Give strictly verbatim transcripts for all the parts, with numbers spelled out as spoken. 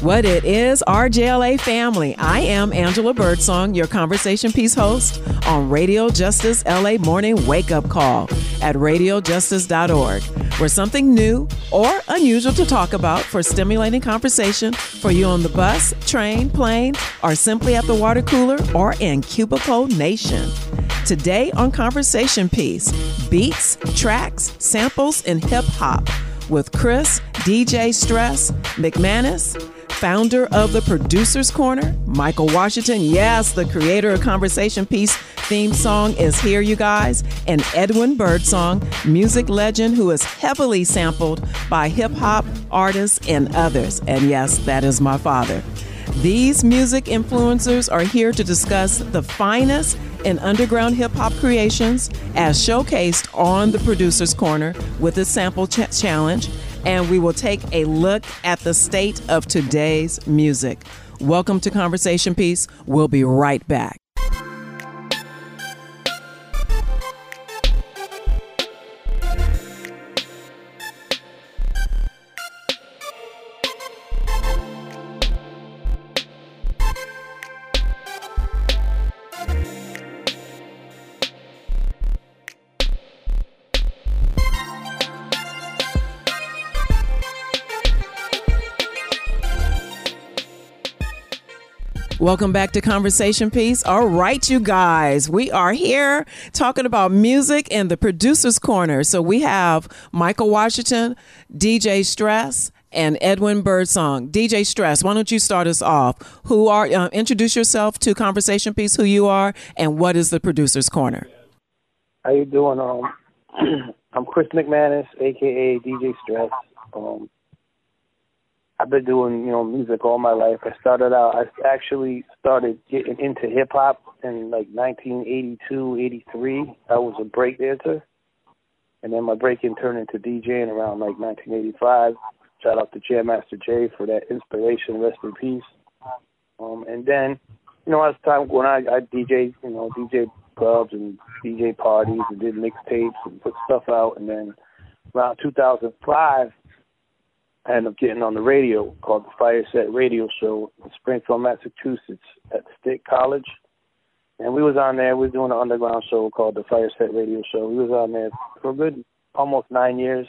What it is, R J L A family. I am Angela Birdsong, your Conversation Piece host on Radio Justice L A Morning Wake Up Call at radio justice dot org, where something new or unusual to talk about for stimulating conversation for you on the bus, train, plane, or simply at the water cooler or in Cubicle Nation. Today on Conversation Piece, beats, tracks, samples, and hip-hop with Chris, D J Stress, McManus, founder of the Producers' Corner, Michael Washington, yes, the creator of Conversation Piece theme song is here, you guys, and Edwin Birdsong, music legend who is heavily sampled by hip-hop artists and others. And yes, that is my father. These music influencers are here to discuss the finest and underground hip-hop creations as showcased on the Producers' Corner with the sample ch- challenge, and we will take a look at the state of today's music. Welcome to Conversation Piece. We'll be right back. Welcome back to Conversation Piece. All right, you guys, we are here talking about music in the Producers' Corner. So we have Michael Washington, D J Stress, and Edwin Birdsong. D J Stress, why don't you start us off? Who are uh, introduce yourself to Conversation Piece, who you are, and what is the Producers' Corner? How you doing? Um, I'm Chris McManus, a k a. D J Stress. Um, I've been doing, you know, music all my life. I started out, I actually started getting into hip-hop in, like, nineteen eighty-two, eighty-three. I was a break dancer. And then my breaking turned into DJing around, like, nineteen eighty-five. Shout out to Jam Master Jay for that inspiration. Rest in peace. Um, and then, you know, as time went on, I, I D J, you know, D J clubs and D J parties and did mixtapes and put stuff out. And then around two thousand five, I ended up getting on the radio called the Fireside Radio Show in Springfield, Massachusetts at State College. And we was on there. We were doing an underground show called the Fireside Radio Show. We was on there for a good almost nine years.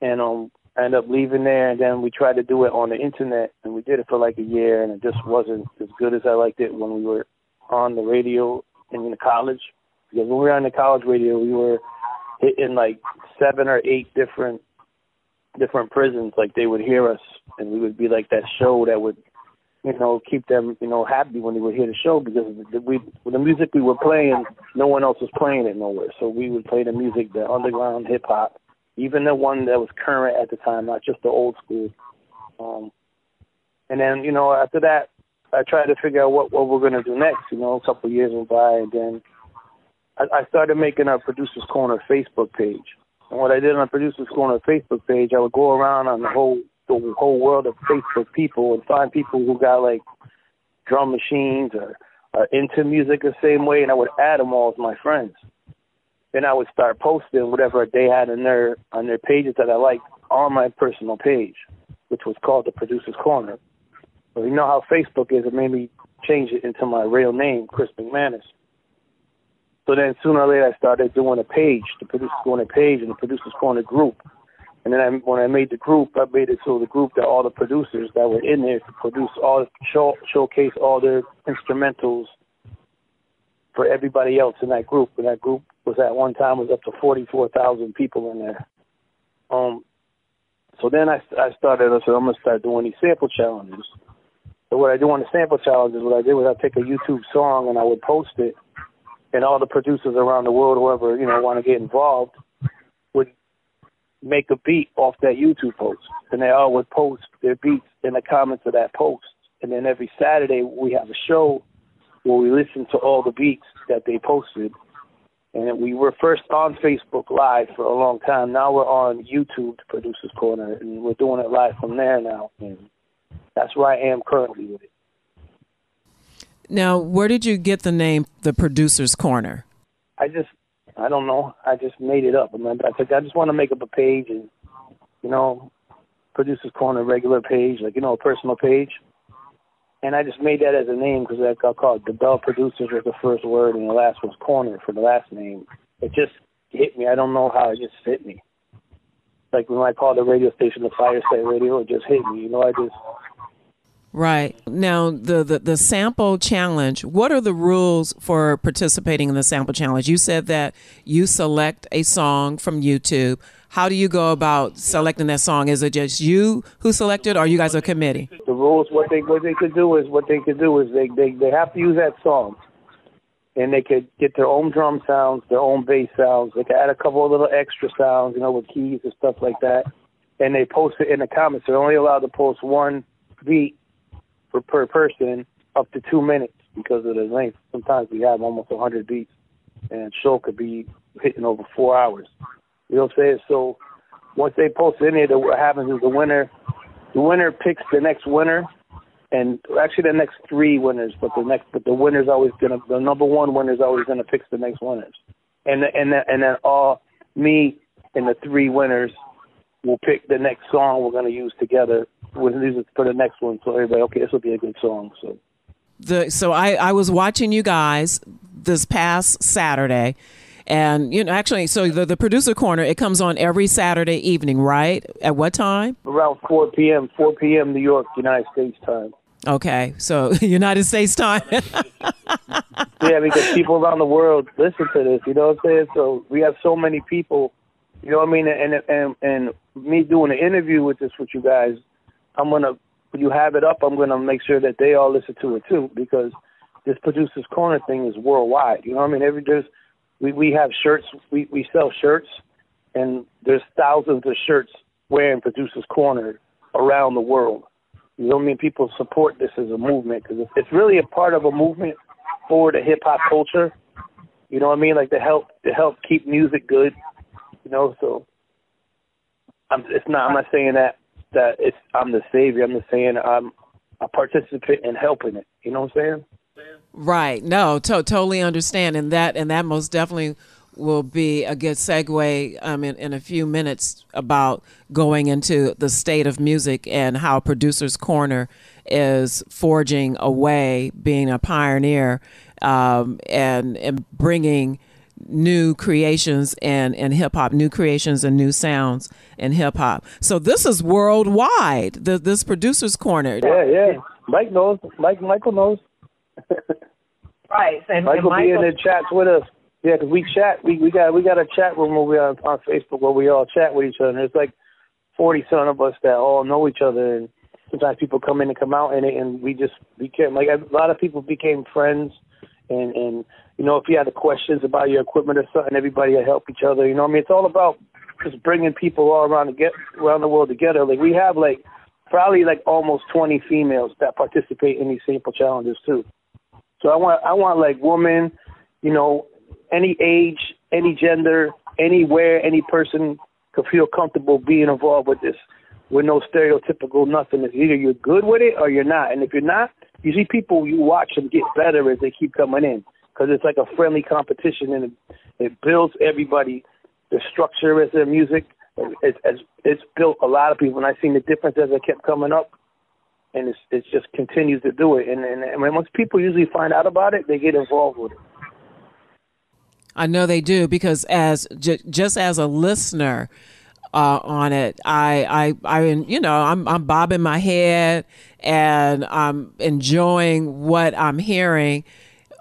And um, I ended up leaving there, and then we tried to do it on the internet, and we did it for like a year, and it just wasn't as good as I liked it when we were on the radio in the college. Because when we were on the college radio, we were hitting like seven or eight different different prisons. Like, they would hear us, and we would be like that show that would, you know, keep them, you know, happy when they would hear the show, because we, the music we were playing, no one else was playing it nowhere. So we would play the music, the underground hip hop, even the one that was current at the time, not just the old school. Um, and then, you know, after that, I tried to figure out what, what we're going to do next. You know, a couple of years went by, and then I, I started making a Producers' Corner Facebook page. And what I did on Producers' Corner Facebook page, I would go around on the whole the whole world of Facebook people and find people who got, like, drum machines or, or into music the same way, and I would add them all as my friends. Then I would start posting whatever they had in their, on their pages that I liked on my personal page, which was called the Producers' Corner. But you know how Facebook is, it made me change it into my real name, Chris McManus. So then sooner or later I started doing a page, the Producers' Corner page and the Producers' Corner group. And then I, when I made the group, I made it so the group that all the producers that were in there could produce all, show, showcase all their instrumentals for everybody else in that group. And that group was at one time was up to forty-four thousand people in there. Um, so then I, I started, I said, I'm going to start doing these sample challenges. So what I do on the sample challenges, what I did was I'd take a YouTube song and I would post it. And all the producers around the world, whoever, you know, want to get involved, would make a beat off that YouTube post. And they all would post their beats in the comments of that post. And then every Saturday we have a show where we listen to all the beats that they posted. And we were first on Facebook Live for a long time. Now we're on YouTube, the Producers' Corner, and we're doing it live from there now. And that's where I am currently with it. Now, where did you get the name, the Producers' Corner? I just, I don't know. I just made it up. I mean, I, I just want to make up a page and, you know, Producers' Corner regular page, like, you know, a personal page. And I just made that as a name because I call it the Bell Producers was the first word and the last was Corner for the last name. It just hit me. I don't know how it just hit me. Like when I called the radio station the Fireside Radio, it just hit me. You know, I just... Right. Now, the, the, the sample challenge, what are the rules for participating in the sample challenge? You said that you select a song from YouTube. How do you go about selecting that song? Is it just you who selected, or you guys are a committee? The rules, what they what they could do is, what they could do is they, they, they have to use that song. And they could get their own drum sounds, their own bass sounds. They could add a couple of little extra sounds, you know, with keys and stuff like that. And they post it in the comments. They're only allowed to post one beat for per person up to two minutes because of the length. Sometimes we have almost one hundred beats, and show could be hitting over four hours. You know what I'm saying? So once they post it in there, what happens is the winner, the winner picks the next winner, and actually the next three winners, but the next, but the winner's always gonna, the number one winner's always gonna pick the next winners, and the, and the, and then all me and the three winners will pick the next song we're gonna use together. We'll use it for the next one. So everybody, okay, this will be a good song. So, the so I, I was watching you guys this past Saturday, and you know actually, so the the Producer Corner, it comes on every Saturday evening, right? At what time? Around four p.m. four p.m. New York, United States time. Okay, so United States time. Yeah, because people around the world listen to this, you know what I'm saying? So we have so many people, you know what I mean? And and and me doing an interview with this with you guys, I'm gonna, when you have it up, I'm gonna make sure that they all listen to it too, because this Producers' Corner thing is worldwide. You know what I mean? Every there's we, we have shirts, we, we sell shirts, and there's thousands of shirts wearing Producers' Corner around the world. You know what I mean? People support this as a movement because it's really a part of a movement for the hip hop culture. You know what I mean? Like to help to help keep music good. You know, so I'm. It's not. I'm not saying that that it's. I'm the savior. I'm just saying I'm a participant in helping it. You know what I'm saying? Right. No. To- totally understand. And that. And that most definitely will be a good segue um, in, in a few minutes about going into the state of music and how Producers' Corner is forging a way, being a pioneer, um, and, and bringing new creations and, and hip-hop, new creations and new sounds in hip-hop. So this is worldwide, the, this Producers' Corner. Yeah, yeah. Mike knows. Mike, Michael knows. Right. And, Michael, and Michael be in the chats with us. Yeah, because we chat, we, we got we got a chat room where we are on Facebook where we all chat with each other. And there's like forty-some of us that all know each other, and sometimes people come in and come out in it, and we just became, like, a lot of people became friends, and, and you know, if you had questions about your equipment or something, everybody will help each other. You know what I mean? It's all about just bringing people all around to get around the world together. Like, we have, like, probably, like, almost twenty females that participate in these sample challenges, too. So I want, I want like, women, you know, any age, any gender, anywhere, any person could feel comfortable being involved with this. With no stereotypical nothing. It's either you're good with it or you're not. And if you're not, you see people, you watch them get better as they keep coming in, because it's like a friendly competition, and it, it builds everybody. The structure is their music. It's, it's, it's built a lot of people, and I've seen the difference as I kept coming up, and it's, it just continues to do it. And, and, and once people usually find out about it, they get involved with it. I know they do, because as ju- just as a listener uh, on it, I, I, I, you know, I'm, I'm bobbing my head and I'm enjoying what I'm hearing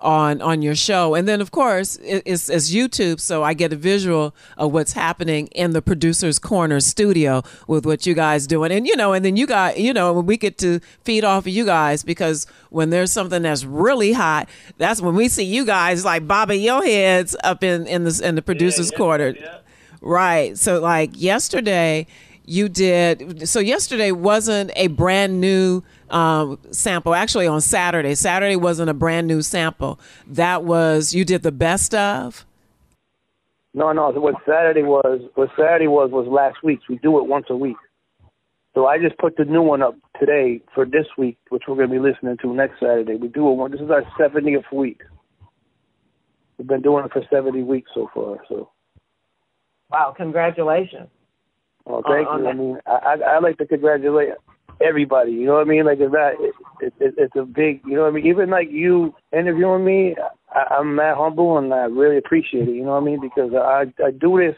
on, on your show. And then of course it, it's, it's YouTube. So I get a visual of what's happening in the Producer's Corner studio with what you guys doing. And, you know, and then you got, you know, when we get to feed off of you guys, because when there's something that's really hot, that's when we see you guys like bobbing your heads up in, in the, in the Producer's yeah, yeah, Corner. Yeah. Right. So like yesterday you did. So yesterday wasn't a brand new um, sample. Actually on Saturday, Saturday wasn't a brand new sample. That was, you did the best of. No, no. What Saturday was, what Saturday was, was last week's. We do it once a week. So I just put the new one up today for this week, which we're going to be listening to next Saturday. We do it one. This is our seventieth week. We've been doing it for seventy weeks so far. So. Wow, congratulations. Well, thank uh, you. I mean, I, I I like to congratulate everybody. You know what I mean? Like, it's not, it, it, it's a big, you know what I mean? Even like you interviewing me, I, I'm that humble and I really appreciate it. You know what I mean? Because I I do this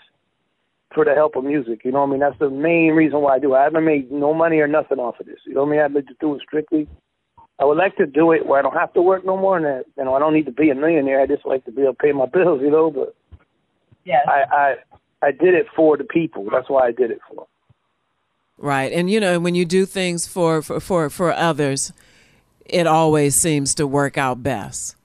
for the help of music. You know what I mean? That's the main reason why I do it. I haven't made no money or nothing off of this. You know what I mean? I've been doing it strictly. I would like to do it where I don't have to work no more, and that, you know, I don't need to be a millionaire. I just like to be able to pay my bills, you know. But yes. I, I I did it for the people. That's why I did it for them. Right, and you know, when you do things for for, for, for others, it always seems to work out best.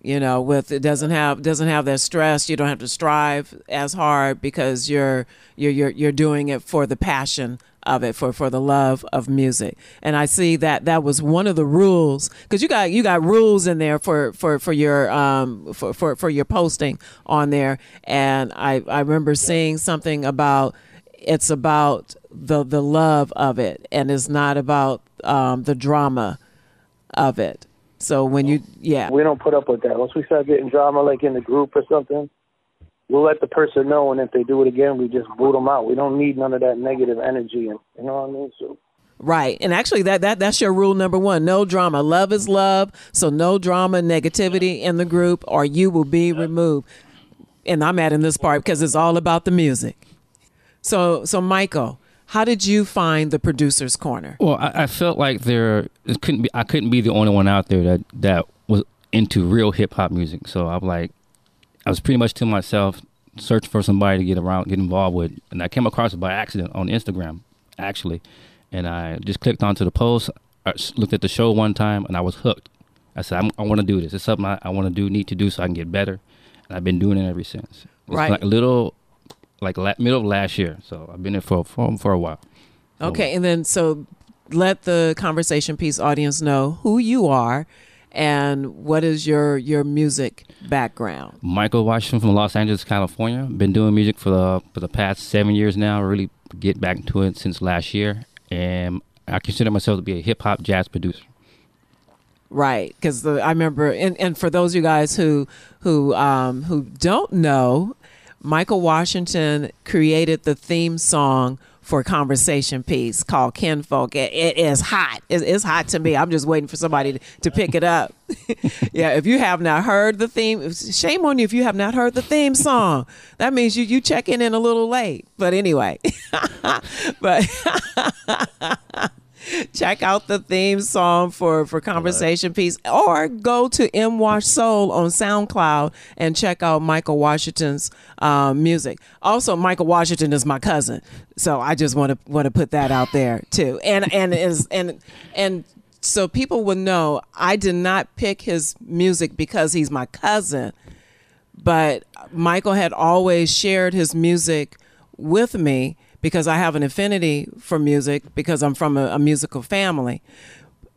You know, with it doesn't have doesn't have that stress. You don't have to strive as hard because you're you're you're you're doing it for the passion of it, for for the love of music. And I see that that was one of the rules, because you got you got rules in there for for for your um for for for your posting on there. And I I remember seeing something about it's about the the love of it, and it's not about um the drama of it. So when you, yeah. We don't put up with that. Once we start getting drama, like in the group or something, we'll let the person know, and if they do it again, we just boot them out. We don't need none of that negative energy, and you know what I mean? So. Right. And actually, that, that that's your rule number one. No drama. Love is love, so no drama, negativity in the group, or you will be removed. And I'm adding this part because it's all about the music. So, so Michael, how did you find the Producers' Corner? Well, I, I felt like there it couldn't be I couldn't be the only one out there that, that was into real hip hop music. So I'm like, I was pretty much to myself, searching for somebody to get around, get involved with, and I came across it by accident on Instagram, actually, and I just clicked onto the post, I looked at the show one time, and I was hooked. I said, I'm, I want to do this. It's something I, I want to do, need to do, so I can get better, and I've been doing it ever since. It's right, like a little. Like la- middle of last year. So I've been there for, for, for a while. So. Okay. And then, so let the Conversation Piece audience know who you are and what is your, your music background. Michael Washington from Los Angeles, California. Been doing music for the, for the past seven years now. Really get back into it since last year. And I consider myself to be a hip hop jazz producer. Right, because I remember, and, and for those of you guys who, who, um, who don't know, Michael Washington created the theme song for Conversation Piece called Kinfolk. It, it is hot. It, it's hot to me. I'm just waiting for somebody to, to pick it up. Yeah, if you have not heard the theme, shame on you if you have not heard the theme song. That means you you checking in a little late. But anyway, but check out the theme song for, for Conversation Piece, or go to M Wash Soul on SoundCloud and check out Michael Washington's uh, music. Also, Michael Washington is my cousin, so I just want to want to put that out there too. And and is and and so people will know I did not pick his music because he's my cousin, but Michael had always shared his music with me, because I have an affinity for music, because I'm from a, a musical family.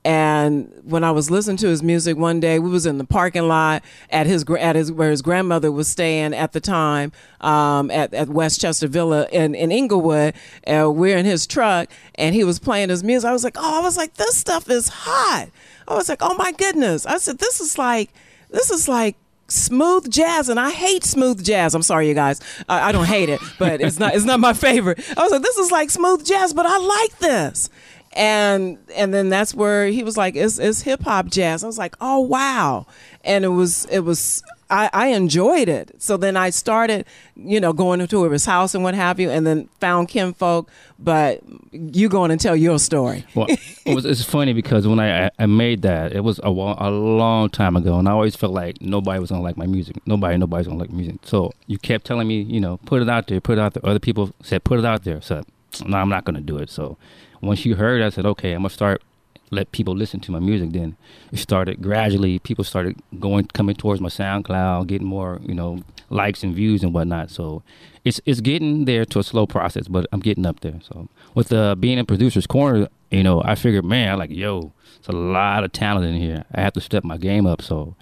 And when I was listening to his music one day, we was in the parking lot at his at his where his grandmother was staying at the time, um, at, at Westchester Villa in, in Inglewood, and we're in his truck, and he was playing his music. I was like, oh, I was like, this stuff is hot. I was like, oh my goodness. I said, this is like, this is like, smooth jazz, and I hate smooth jazz. I'm sorry, you guys. I, I don't hate it, but it's not it's not my favorite. I was like, this is like smooth jazz, but I like this. And and then that's where he was like, it's, it's hip hop jazz. I was like, oh wow. And it was it was I, I enjoyed it. So then I started, you know, going into his house and what have you, and then found Kinfolk. But you go on and tell your story. Well, it was, it's funny because when I, I made that, it was a, a long time ago, and I always felt like nobody was gonna like my music. Nobody, nobody's gonna like music. So you kept telling me, you know, put it out there, put it out there. Other people said, put it out there. So no, I'm not gonna do it. So once you heard, I said, okay, I'm gonna start. Let people listen to my music. Then it started gradually. People started going, coming towards my SoundCloud, getting more, you know, likes and views and whatnot. So it's it's getting there to a slow process, but I'm getting up there. So with uh, being in Producer's Corner, you know, I figured, man, I'm like, yo, it's a lot of talent in here. I have to step my game up. So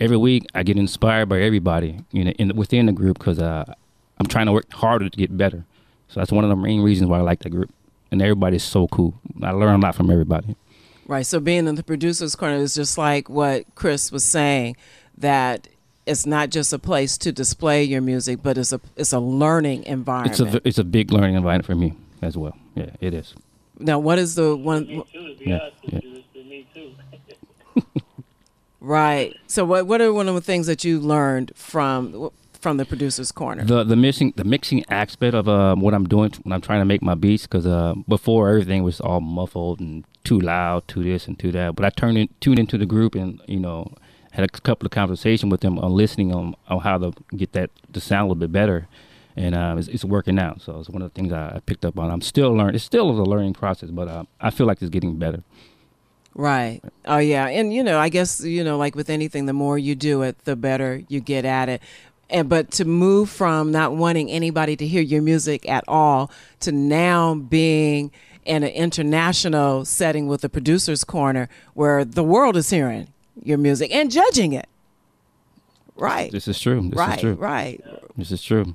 every week I get inspired by everybody, you know, in, within the group, because uh, I'm trying to work harder to get better. So that's one of the main reasons why I like the group. And everybody's so cool. I learn a lot from everybody. Right, so being in the Producer's Corner is just like what Chris was saying, that it's not just a place to display your music, but it's a it's a learning environment. It's a, it's a big learning environment for me. as well. Yeah, it is. Now, what is the one? Me too, to be yeah, honest with yeah. you, it's me too. Right. So, what what are one of the things that you learned from from the Producer's Corner? The the mixing the mixing aspect of uh, what I'm doing when I'm trying to make my beats, because uh, before everything was all muffled and too loud, too this and too that. But I turned in, tuned into the group, and you know, had a couple of conversations with them on listening on, on how to get that the sound a little bit better. And uh, it's, it's working out. So it's one of the things I, I picked up on. I'm still learning. It's still a learning process, but uh, I feel like it's getting better. Right. Oh, yeah. And, you know, I guess, you know, like with anything, the more you do it, the better you get at it. And but to move from not wanting anybody to hear your music at all to now being in an international setting with the Producer's Corner where the world is hearing your music and judging it. Right. This is true. This right, is true. Right. This is true.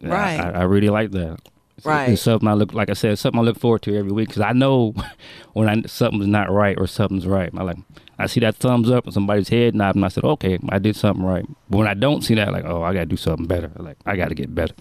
Right. I, I really like that. It's, right. It's something I look, like I said, it's something I look forward to every week, because I know when I, something's not right or something's right. I like I see that thumbs up on somebody's head nod, and I said, okay, I did something right. But when I don't see that, like, oh, I got to do something better. Like, I got to get better.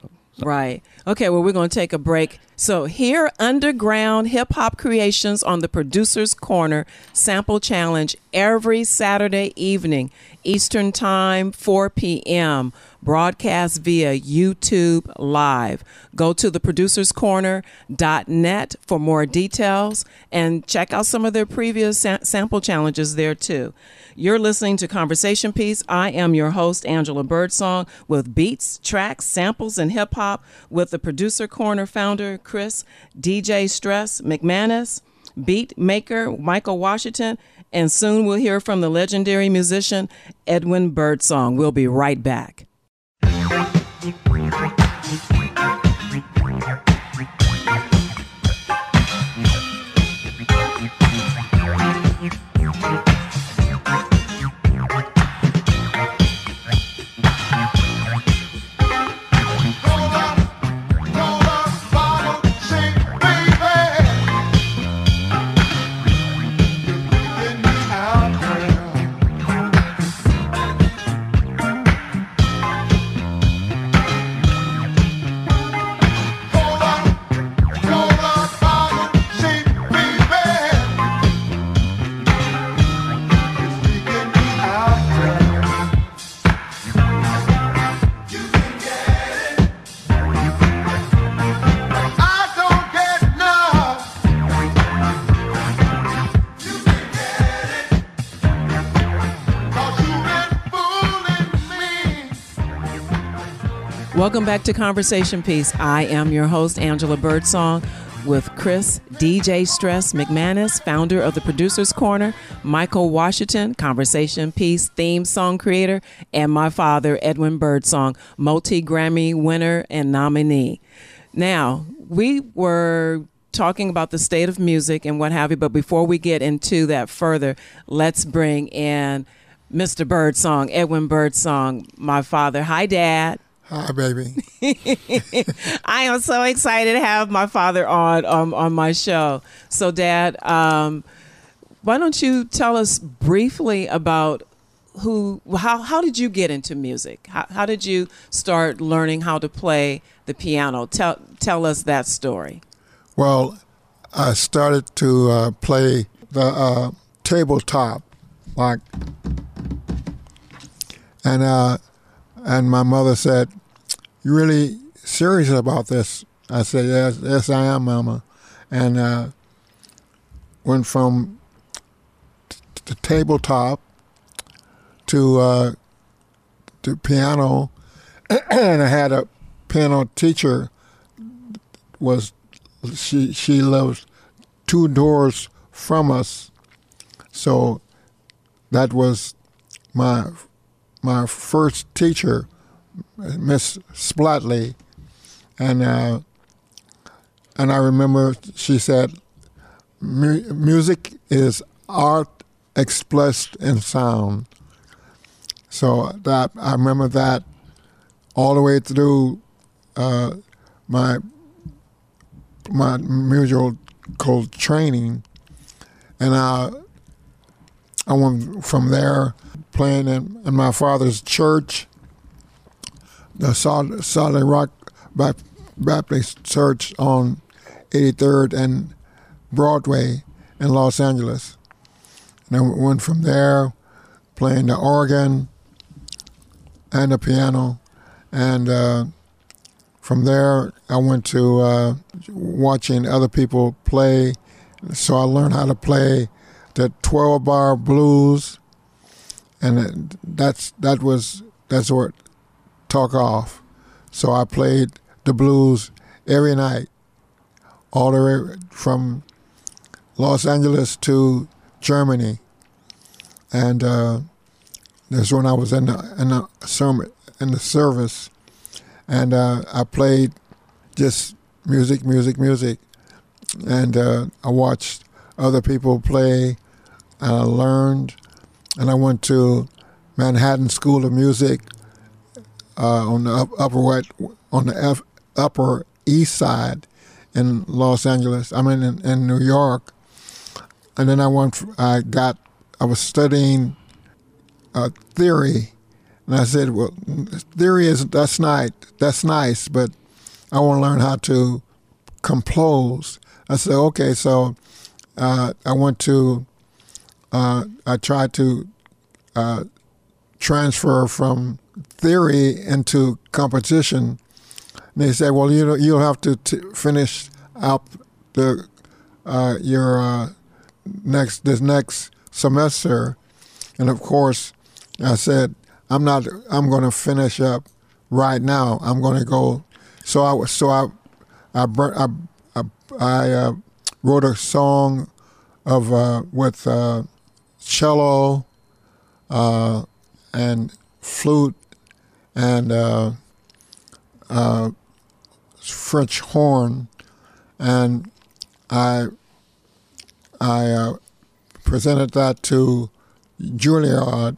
So, so. Right. Okay, well, we're going to take a break. So hear underground hip-hop creations on the Producer's Corner Sample Challenge every Saturday evening, Eastern Time, four p.m., broadcast via YouTube Live. Go to the producers corner dot net for more details and check out some of their previous sa- sample challenges there too. You're listening to Conversation Piece. I am your host, Angela Birdsong, with beats, tracks, samples, and hip hop with the Producer Corner founder, Chris, D J Stress, McManus, beat maker, Michael Washington, and soon we'll hear from the legendary musician, Edwin Birdsong. We'll be right back. Welcome back to Conversation Piece. I am your host, Angela Birdsong, with Chris, D J Stress McManus, founder of the Producer's Corner, Michael Washington, Conversation Piece theme song creator, and my father, Edwin Birdsong, multi-Grammy winner and nominee. Now, we were talking about the state of music and what have you, but before we get into that further, let's bring in Mister Birdsong, Edwin Birdsong, my father. Hi, Dad. Hi, baby. I am so excited to have my father on um, on my show. So, Dad, um, why don't you tell us briefly about who, how, how did you get into music? How, how did you start learning how to play the piano? Tell tell us that story. Well, I started to uh, play the uh, tabletop, like, and. Uh, And my mother said, "You really serious about this?" I said, "Yes, yes, I am, Mama." And uh, went from t- t- tabletop to uh, to piano, and I had a piano teacher. Was she? She lived two doors from us, so that was my. My first teacher, Miss Splatley, and uh, and I remember she said, "Music is art expressed in sound." So that I remember that all the way through uh, my my musical training, and I I went from there. Playing in, in my father's church, the Solid Rock Baptist Church on eighty-third and Broadway in Los Angeles. And I went from there playing the organ and the piano. And uh, from there, I went to uh, watching other people play. So I learned how to play the twelve-bar blues. And that's that was that's where it took off. So I played the blues every night, all the way from Los Angeles to Germany. And uh, that's when I was in the, in the, sermon, in the service. And uh, I played just music, music, music. And uh, I watched other people play, and I learned. And I went to Manhattan School of Music uh, on the up, upper west, on the F, upper east side in Los Angeles. I mean, in, in New York. And then I went. I got. I was studying uh, theory, and I said, "Well, theory is that's nice. That's nice, but I want to learn how to compose." I said, "Okay." So uh, I went to. Uh, I tried to uh, transfer from theory into composition. And they said, "Well, you you'll have to t- finish out the uh, your uh, next this next semester." And of course, I said, "I'm not. I'm going to finish up right now. I'm going to go." So I was. So I I I I, I uh, wrote a song of uh, with. Uh, cello uh, and flute and uh, uh, French horn, and I I uh, presented that to Juilliard,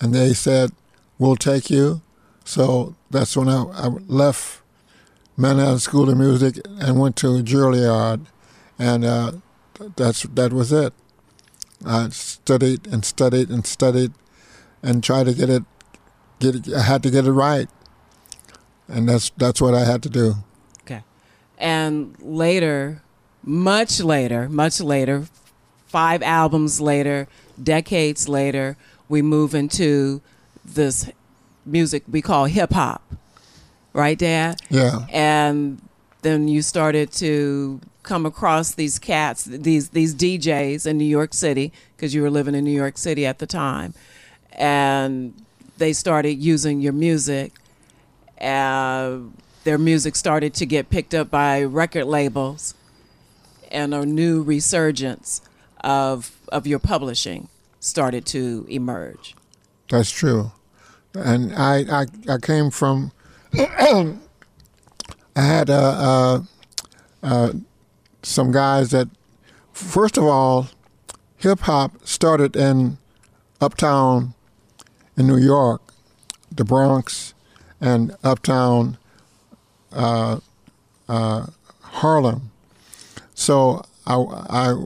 and they said, "We'll take you." So that's when I, I left Manhattan School of Music and went to Juilliard, and uh, that's that was it. I studied and studied and studied, and tried to get it. Get it, I had to get it right, and that's that's what I had to do. Okay, and later, much later, much later, five albums later, decades later, we move into this music we call hip hop, right, Dad? Yeah. And then you started to come across these cats, these these D Js in New York City, because you were living in New York City at the time, and they started using your music. Uh, their music started to get picked up by record labels, and a new resurgence of of your publishing started to emerge. That's true, and I I, I came from I had a. a, a some guys that, first of all, hip-hop started in uptown in New York, the Bronx, and uptown uh, uh, Harlem. So I, I,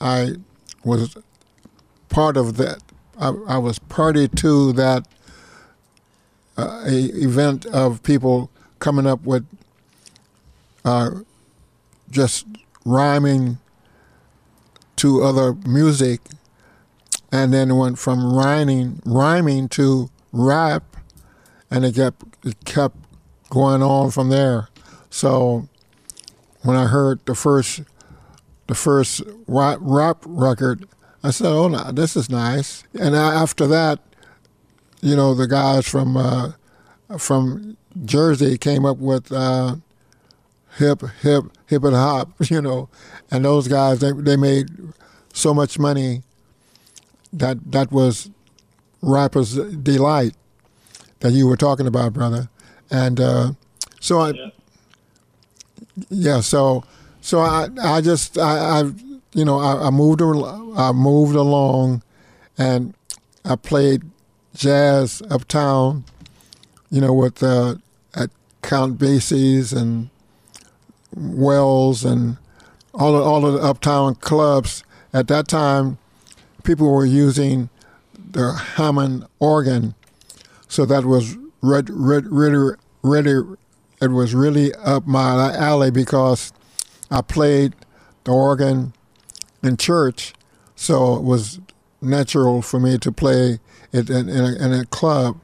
I was part of that. I, I was party to that uh, a event of people coming up with uh, just rhyming to other music, and then it went from rhyming, rhyming to rap, and it kept it kept going on from there. So when I heard the first the first rap, rap record, I said, "Oh, no, this is nice." And I, after that, you know, the guys from uh, from Jersey came up with uh, hip hip. hip and hop, you know, and those guys, they, they made so much money that that was rapper's delight that you were talking about, brother. And uh, so I, yeah. yeah, so so I I just I, I you know I, I moved I moved along, and I played jazz uptown, you know, with uh, at Count Basie's and Wells and all of, all of the uptown clubs. At that time, people were using the Hammond organ, so that was red, red, red, red, it was really up my alley because I played the organ in church, so it was natural for me to play it in, in, a, in a club.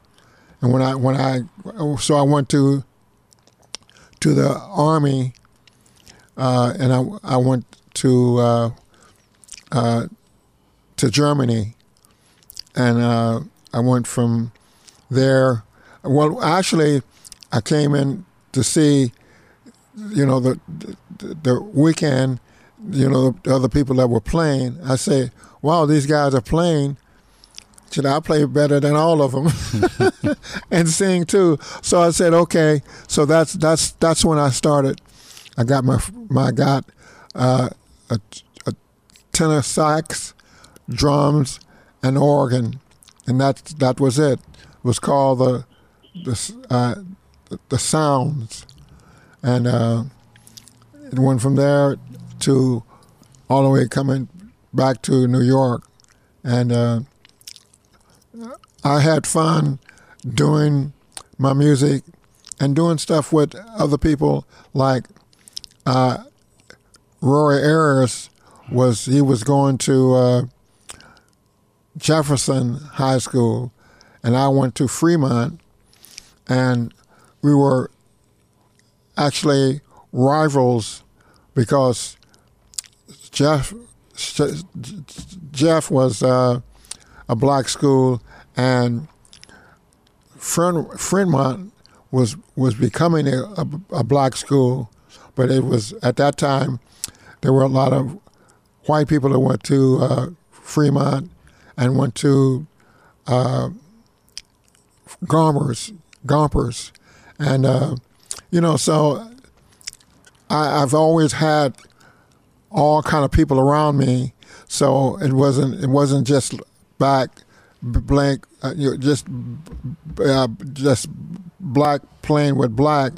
And when I when I so I went to to the Army, uh, and I I went to uh, uh, to Germany, and uh, I went from there. Well, actually, I came in to see, you know, the the, the weekend, you know, the other people that were playing. I said, "Wow, these guys are playing. Should I play better than all of them?" And sing too. So I said, okay. So that's that's that's when I started. I got my my got uh, a, a tenor sax, drums, and organ, and that that was it. It was called the the uh, the Sounds, and uh, it went from there to all the way coming back to New York, and. Uh, I had fun doing my music and doing stuff with other people. Like uh, Rory Ayers was he was going to uh, Jefferson High School, and I went to Fremont, and we were actually rivals because Jeff Jeff was uh, a black school. And Fremont was was becoming a, a, a black school, but it was at that time there were a lot of white people that went to uh, Fremont and went to uh, Gompers, Gompers, and uh, you know. So I, I've always had all kind of people around me, so it wasn't it wasn't just back. Blank, uh, you know, just uh, just black playing with black.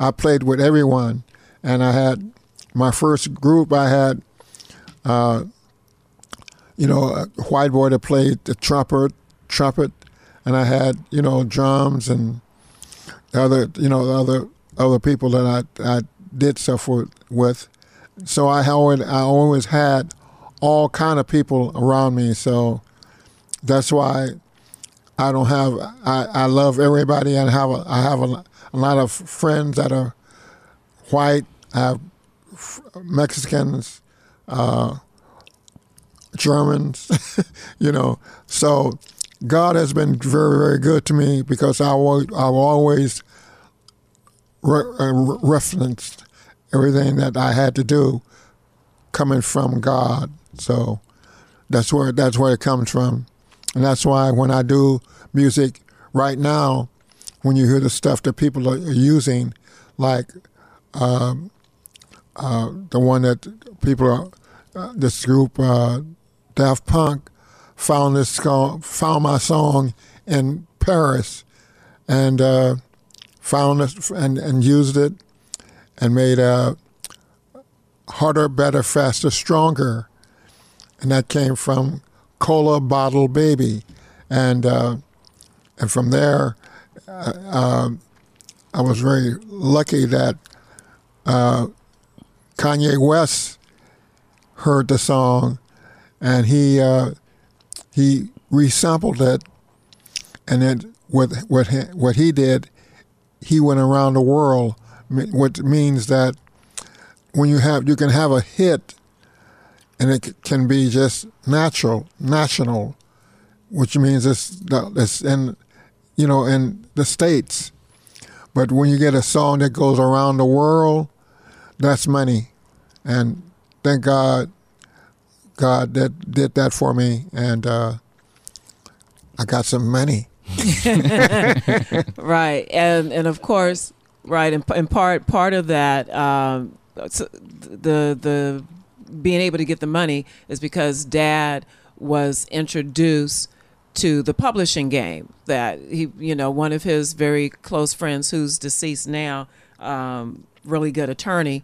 I played with everyone, and I had my first group. I had, uh, you know, a white boy that played the trumpet, trumpet, and I had you know drums and other you know other other people that I I did stuff with. So I always I always had all kind of people around me. So. That's why I don't have. I, I love everybody, and have a, I have a, a lot of friends that are white. I have Mexicans, uh, Germans, you know. So God has been very, very good to me because I will, I've always re- re- referenced everything that I had to do coming from God. So that's where that's where it comes from. And that's why when I do music right now, when you hear the stuff that people are using, like um, uh, the one that people are, uh, this group, uh, Daft Punk, found this song, found my song in Paris, and uh, found it and, and used it, and made a harder, better, faster, stronger, and that came from. Cola Bottle Baby, and uh, and from there, uh, uh, I was very lucky that uh, Kanye West heard the song, and he uh, he resampled it, and then with what what he did, he went around the world, which means that when you have you can have a hit. And it can be just natural, national, which means it's, it's in, you know, in the States. But when you get a song that goes around the world, that's money. And thank God, God that did that for me. And uh, I got some money. Right. And, and of course, right. And, and part, part of that, um, the, the, being able to get the money is because Dad was introduced to the publishing game. That he, you know, one of his very close friends who's deceased now, um, really good attorney,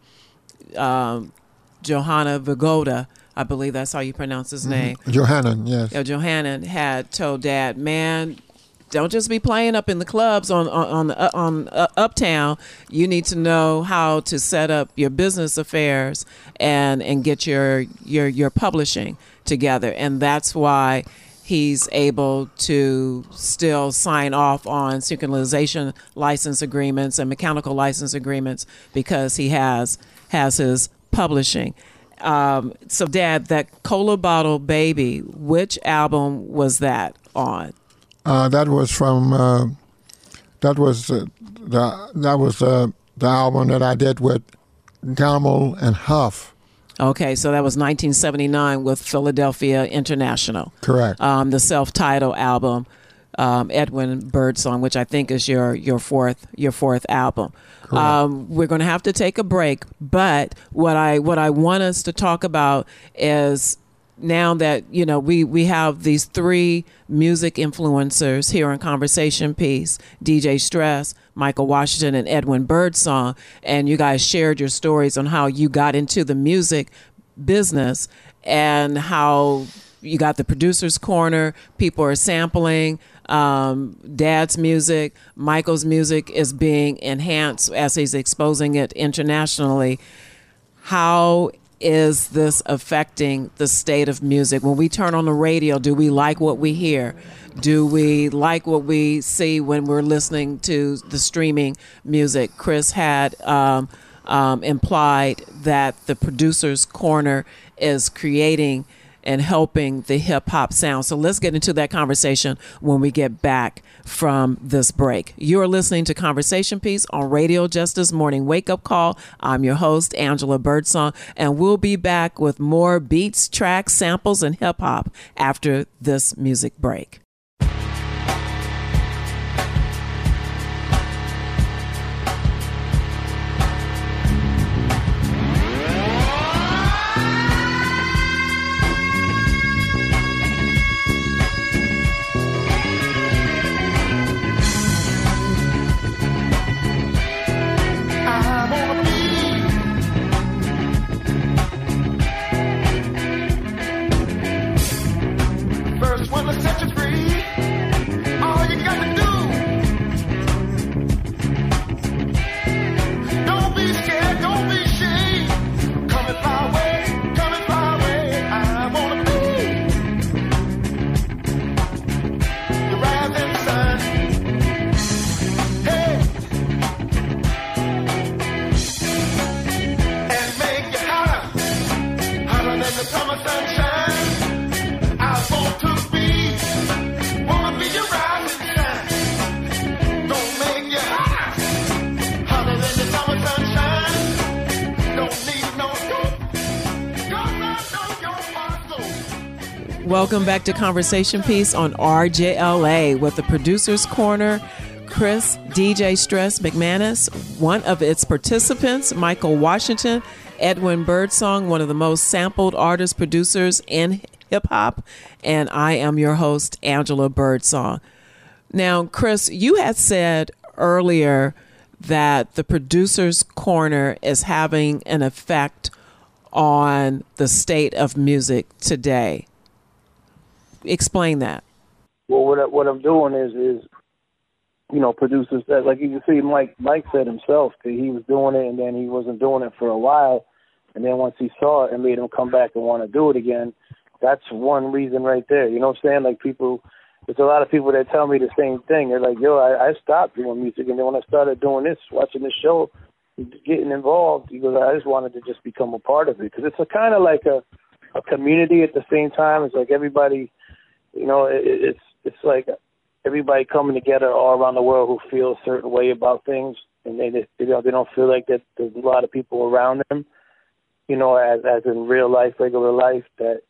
um, Johanna Vigoda, I believe that's how you pronounce his name. Mm-hmm. Johanna, yes. Yeah, Johanna had told Dad, man, don't just be playing up in the clubs on on on, the, on uh, Uptown. You need to know how to set up your business affairs and and get your your your publishing together, and that's why he's able to still sign off on synchronization license agreements and mechanical license agreements, because he has has his publishing. Um, so, Dad, that Cola Bottle Baby, which album was that on? Uh, that was from uh, that was uh, the that was uh, the album that I did with Gamble and Huff. Okay, so that was nineteen seventy-nine with Philadelphia International. Correct. Um, the self-titled album, um, Edwin Birdsong, which I think is your your fourth your fourth album. Correct. Um, we're going to have to take a break, but what I what I want us to talk about is, now that you know we we have these three music influencers here on Conversation Piece, D J Stress, Michael Washington, and Edwin Birdsong, and you guys shared your stories on how you got into the music business and how you got the Producers' Corner. People are sampling um, Dad's music. Michael's music is being enhanced as he's exposing it internationally. How is this affecting the state of music? When we turn on the radio, do we like what we hear? Do we like what we see when we're listening to the streaming music? Chris had um, um, implied that the Producers' Corner is creating and helping the hip-hop sound. So let's get into that conversation when we get back from this break. You're listening to Conversation Piece on Radio Justice Morning Wake Up Call. I'm your host, Angela Birdsong, and we'll be back with more beats, tracks, samples, and hip-hop after this music break. Welcome back to Conversation Piece on R J L A with the Producers' Corner. Chris, D J Stress McManus, one of its participants, Michael Washington, Edwin Birdsong, one of the most sampled artists, producers in hip-hop, and I am your host, Angela Birdsong. Now, Chris, you had said earlier that the Producers' Corner is having an effect on the state of music today. Explain that. Well, what I, what I'm doing is is you know, producers that, like you can see, Mike Mike said himself that he was doing it, and then he wasn't doing it for a while, and then once he saw it, it made him come back and want to do it again. That's one reason right there. You know what I'm saying? Like people, there's a lot of people that tell me the same thing. They're like, yo, I, I stopped doing music, and then when I started doing this, watching this show, getting involved, he goes, I just wanted to just become a part of it, because it's a kind of like a a community at the same time. It's like everybody. You know, it, it's it's like everybody coming together all around the world who feel a certain way about things, and they they don't they don't feel like that there's a lot of people around them, you know, as as in real life, regular life, that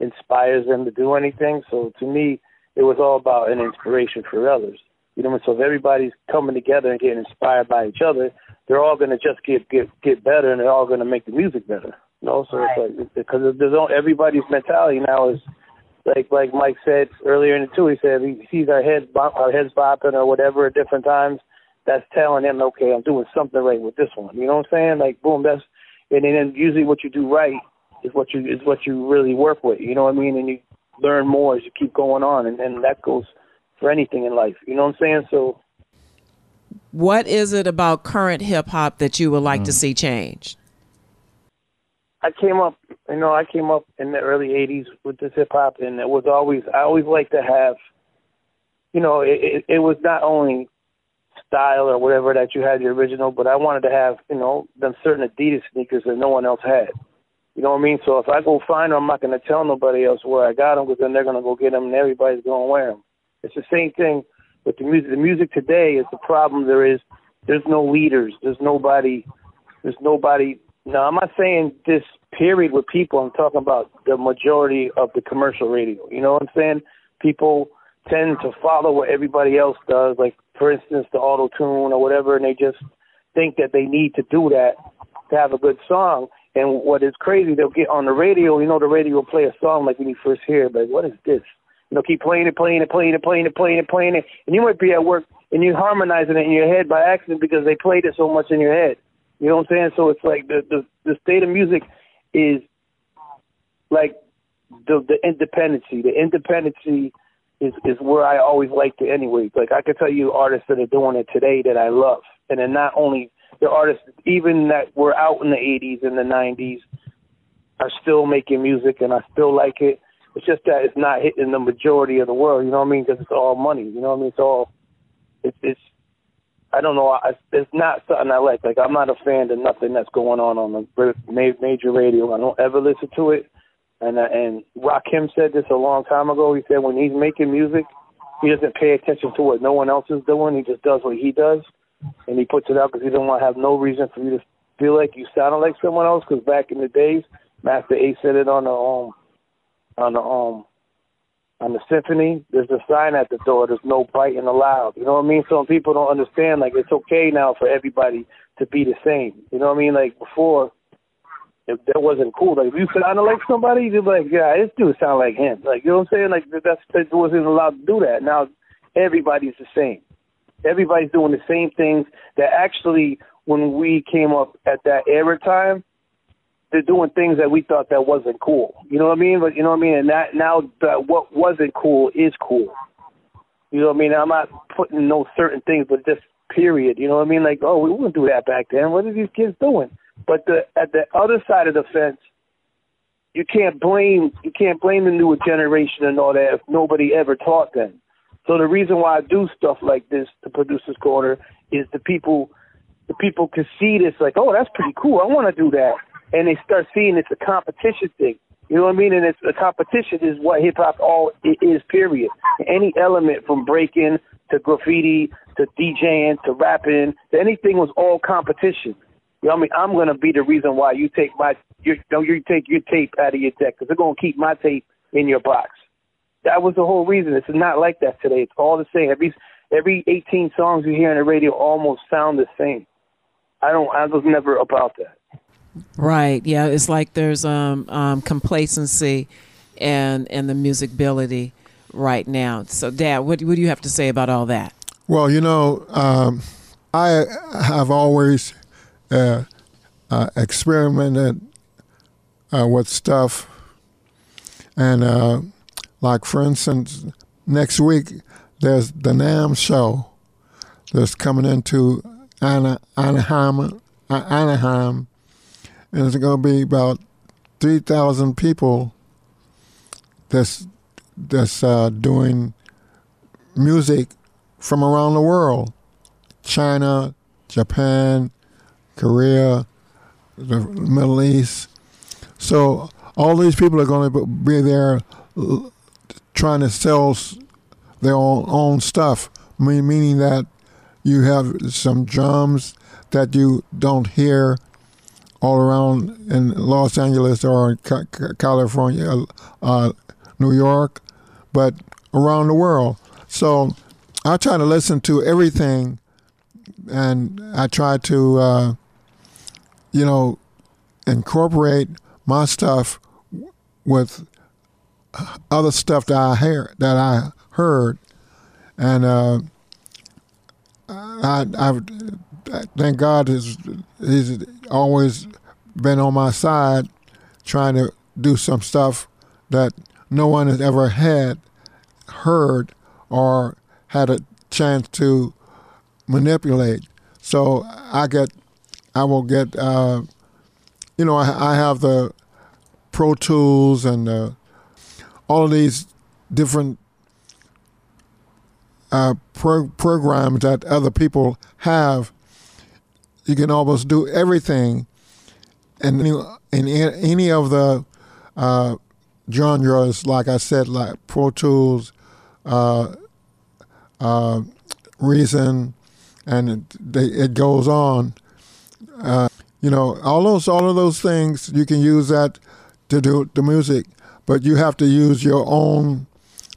inspires them to do anything. So to me, it was all about an inspiration for others. You know, so if everybody's coming together and getting inspired by each other, they're all going to just get get get better, and they're all going to make the music better. You know, so right. It's like because there's no, everybody's mentality now is. Like like Mike said earlier in the two, he said he sees our heads bop, our heads bopping or whatever at different times. That's telling him, okay, I'm doing something right with this one. You know what I'm saying? Like boom, that's and then usually what you do right is what you is what you really work with. You know what I mean? And you learn more as you keep going on, and, and that goes for anything in life. You know what I'm saying? So what is it about current hip hop that you would like mm. to see change? I came up, you know, I came up in the early eighties with this hip hop, and it was always, I always like to have, you know, it, it, it was not only style or whatever that you had the original, but I wanted to have, you know, them certain Adidas sneakers that no one else had. You know what I mean? So if I go find them, I'm not going to tell nobody else where I got them, because then they're going to go get them and everybody's going to wear them. It's the same thing with the music. The music today is the problem. There is, there's no leaders. There's nobody, there's nobody. Now, I'm not saying this period with people. I'm talking about the majority of the commercial radio. You know what I'm saying? People tend to follow what everybody else does, like, for instance, the auto-tune or whatever, and they just think that they need to do that to have a good song. And what is crazy, they'll get on the radio, you know, the radio will play a song like when you first hear it, like, what is this? You know, keep playing it, playing it, playing it, playing it, playing it, playing it. And you might be at work, and you're harmonizing it in your head by accident because they played it so much in your head. You know what I'm saying? So it's like the the, the state of music is like the, the independency. The independency is, is where I always liked it anyway. Like, I could tell you artists that are doing it today that I love. And they're not only the artists, even that were out in the eighties and the nineties, are still making music, and I still like it. It's just that it's not hitting the majority of the world, you know what I mean? Because it's all money, you know what I mean? It's all, it's, it's I don't know, I, it's not something I like. Like, I'm not a fan of nothing that's going on on the major radio. I don't ever listen to it. And uh, and Rakim said this a long time ago. He said when he's making music, he doesn't pay attention to what no one else is doing. He just does what he does, and he puts it out because he doesn't want to have no reason for you to feel like you sounded like someone else. Because back in the days, Master A said it on the um on the um on the symphony. There's a sign at the door. There's no biting allowed. You know what I mean? Some people don't understand. Like, it's okay now for everybody to be the same. You know what I mean? Like, before, if that wasn't cool. Like, if you sounded like somebody, you'd be like, yeah, this dude sound like him. Like, you know what I'm saying? Like, that's, that wasn't allowed to do that. Now, everybody's the same. Everybody's doing the same things that actually, when we came up at that era time, they're doing things that we thought that wasn't cool. You know what I mean? But you know what I mean? And that, now that what wasn't cool is cool. You know what I mean? I'm not putting no certain things, but just period. You know what I mean? Like, oh, we wouldn't do that back then. What are these kids doing? But the, at the other side of the fence, you can't blame you can't blame the newer generation and all that if nobody ever taught them. So the reason why I do stuff like this, the Producers' Corner, is the people the people can see this like, oh, that's pretty cool. I want to do that, and they start seeing it's a competition thing. You know what I mean? And it's a competition is what hip hop all it is. Period. Any element from breaking to graffiti to DJing to rapping to anything was all competition. You know what I mean? I'm going to be the reason why you take my your, you take your tape out of your deck, because they're going to keep my tape in your box. That was the whole reason. It's not like that today. It's all the same. Every every eighteen songs you hear on the radio almost sound the same. I don't. I was never about that. Right. Yeah. It's like there's um, um complacency and and the musicability right now. So, Dad, what what do you have to say about all that? Well, you know, um, I have always. Uh, uh, experimented uh, with stuff, and uh, like for instance, next week there's the NAMM show that's coming into Ana, Anaheim, uh, Anaheim, and it's going to be about three thousand people that's that's uh, doing music from around the world, China, Japan, Korea, the Middle East. So all these people are going to be there trying to sell their own, own stuff, meaning that you have some drums that you don't hear all around in Los Angeles or in California, uh, New York, but around the world. So I try to listen to everything, and I try to... Uh, you know, incorporate my stuff with other stuff that I hear, that I heard, and uh, I, I thank God is he's always been on my side, trying to do some stuff that no one has ever had heard or had a chance to manipulate. So I get, I will get, uh, you know, I, I have the Pro Tools and uh, all of these different uh, pro programs that other people have. You can almost do everything in any, in any of the uh, genres, like I said, like Pro Tools, uh, uh, Reason, and it, it goes on. Uh, you know, all those, all of those things, you can use that to do the music, but you have to use your own.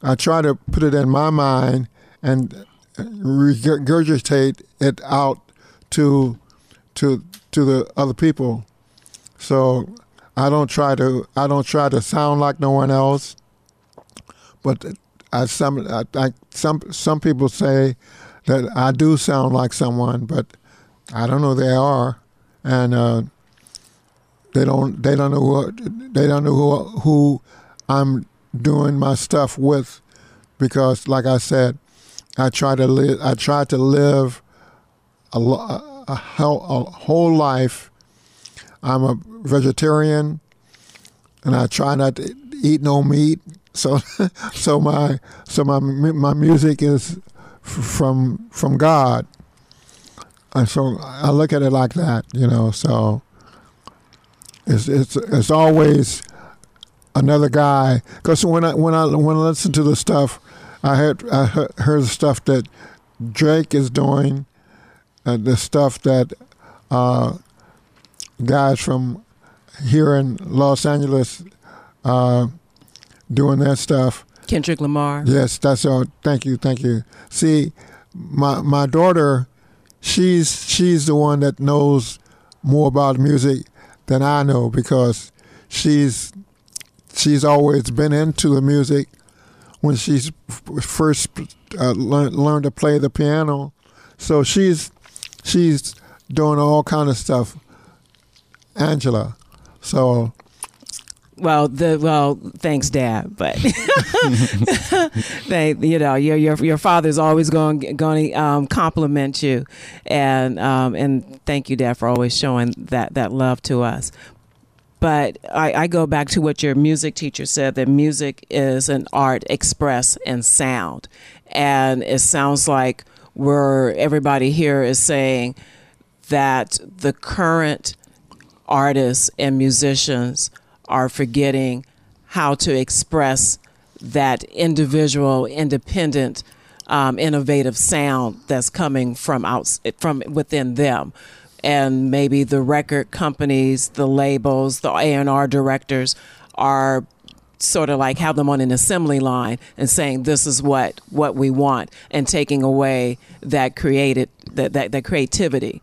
I try to put it in my mind and regurgitate it out to to to the other people. So I don't try to I don't try to sound like no one else. But I some I, I some some people say that I do sound like someone, but I don't know they are, and uh, they don't they don't know who, they don't know who who I'm doing my stuff with, because like I said, I try to live I try to live a, a, a, whole, a whole life. I'm a vegetarian, and I try not to eat no meat. So, so my so my my music is from from God, and so I look at it like that, you know. So it's it's it's always another guy. Because when I when I when I listen to the stuff, I heard I heard the stuff that Drake is doing, uh, the stuff that. Uh, guys from here in Los Angeles uh, doing that stuff. Kendrick Lamar. Yes, that's all. Thank you, thank you. See, my my daughter, she's she's the one that knows more about music than I know, because she's she's always been into the music. When she first uh, learned, learned to play the piano, so she's she's doing all kind of stuff. Angela, so well the well thanks Dad, but they, you know, your your your father's always going going to um, compliment you, and um, and thank you, Dad, for always showing that that love to us. But I, I go back to what your music teacher said, that music is an art expressed in sound, and it sounds like we're everybody here is saying that the current artists and musicians are forgetting how to express that individual, independent, um, innovative sound that's coming from out from within them. And maybe the record companies, the labels, the A and R directors are sort of like have them on an assembly line and saying this is what what we want, and taking away that created that that, that creativity.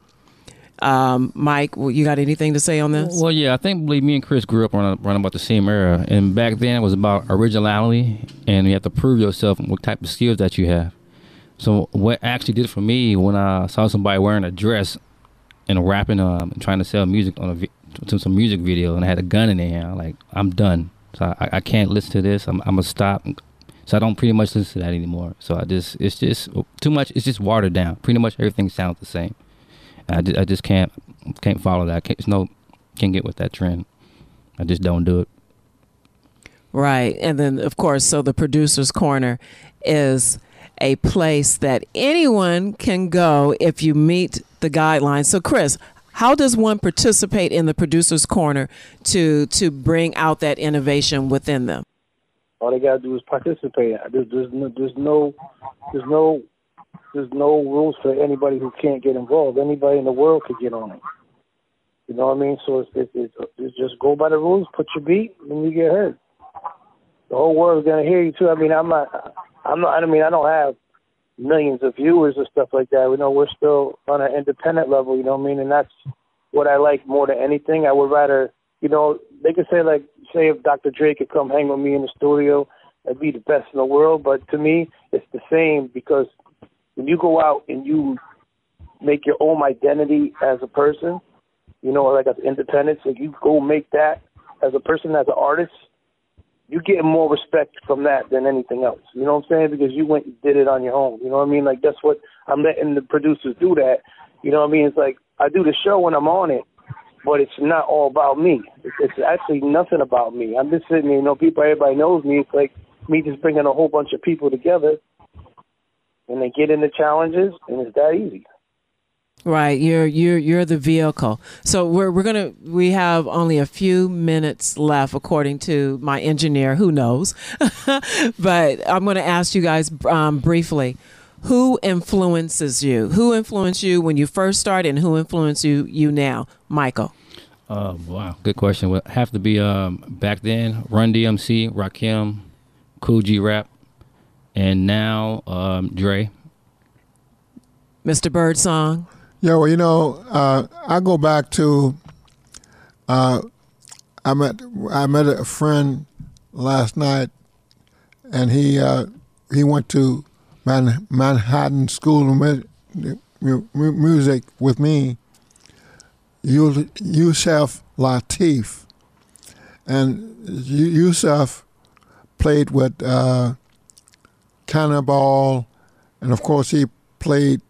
Um, Mike, you got anything to say on this? Well, yeah, I think, believe me and Chris grew up around, around about the same era. And back then it was about originality, and you have to prove yourself and what type of skills that you have. So what actually did for me when I saw somebody wearing a dress and rapping um, and trying to sell music on a, to some music video, and I had a gun in their hand, like, I'm done. So I, I can't listen to this. I'm, I'm going to stop. So I don't pretty much listen to that anymore. So I just, it's just too much. It's just watered down. Pretty much everything sounds the same. I just, I just can't can't follow that. I can't, no, can't get with that trend. I just don't do it. Right. And then, of course, so the Producer's Corner is a place that anyone can go if you meet the guidelines. So, Chris, how does one participate in the Producer's Corner to, to bring out that innovation within them? All they got to do is participate. There's, there's no... There's no, there's no There's no rules for anybody who can't get involved. Anybody in the world could get on it. You know what I mean? So it's, it's, it's, it's just go by the rules, put your beat, and you get heard. The whole world's gonna hear you too. I mean, I'm not, I'm not. I mean, I don't have millions of viewers and stuff like that. We know we're still on an independent level. You know what I mean? And that's what I like more than anything. I would rather, you know, they could say like, say if Doctor Dre could come hang with me in the studio, I'd be the best in the world. But to me, it's the same, because when you go out and you make your own identity as a person, you know, like as independence, like you go make that as a person, as an artist, you get more respect from that than anything else. You know what I'm saying? Because you went and did it on your own. You know what I mean? Like, that's what I'm letting the producers do that. You know what I mean? It's like, I do the show when I'm on it, but it's not all about me. It's, it's actually nothing about me. I'm just sitting there, you know, people, everybody knows me. It's like me just bringing a whole bunch of people together, and they get into challenges, and it's that easy. Right, you're you're you're the vehicle. So we're we're gonna we have only a few minutes left, according to my engineer. Who knows? But I'm gonna ask you guys um, briefly, who influences you? Who influenced you when you first started, and who influenced you you now, Michael? Uh, wow, good question. Would have to be um, back then Run D M C, Rakim, Cool G Rap, and now um, Dre, Mister Birdsong. Yeah, well, you know, uh, I go back to, uh, I met I met a friend last night, and he uh, he went to Man, Manhattan School of Music with me, Yusuf Lateef, and Yusuf played with uh, Cannonball, and of course he played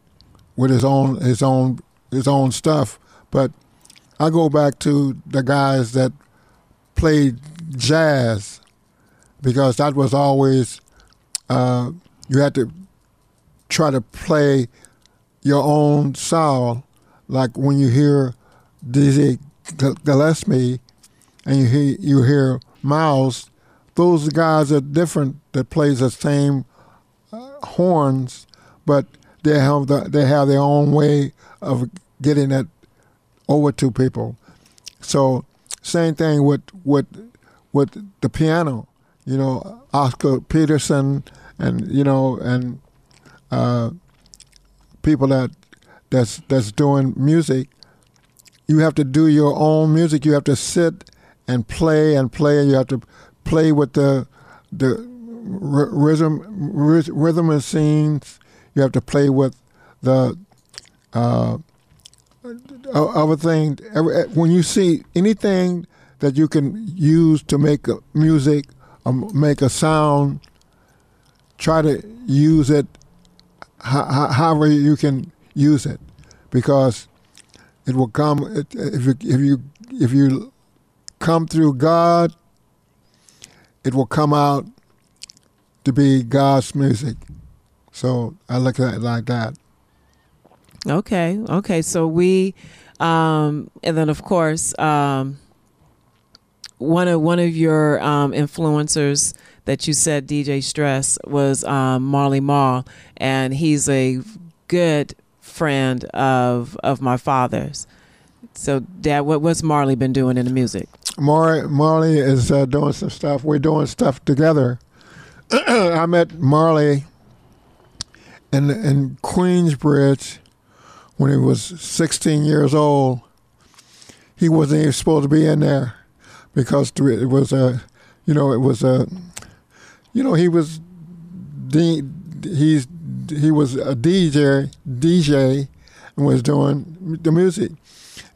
with his own his own his own stuff. But I go back to the guys that played jazz, because that was always uh, you had to try to play your own sound. Like when you hear D J Gillespie and you hear you hear Miles, those guys are different, that plays the same uh, horns, but They have the, they have their own way of getting it over to people. So same thing with with with the piano. You know, Oscar Peterson, and you know, and uh, people that that's that's doing music. You have to do your own music. You have to sit and play and play. You have to play with the the rhythm rhythm machines. You have to play with the uh, other thing. When you see anything that you can use to make a music or make a sound, try to use it however you can use it, because it will come. If you if you if you come through God, it will come out to be God's music. So I look at it like that. Okay. Okay. So we, um, and then of course, um, one of, one of your um, influencers that you said, D J Stress, was um, Marley Marl, and he's a good friend of, of my father's. So Dad, what, what's Marley been doing in the music? Mar- Marley is uh, doing some stuff. We're doing stuff together. I met Marley In, in Queensbridge, when he was sixteen years old. He wasn't even supposed to be in there, because it was a, you know, it was a, you know, he was, he's he was a D J, D J, and was doing the music.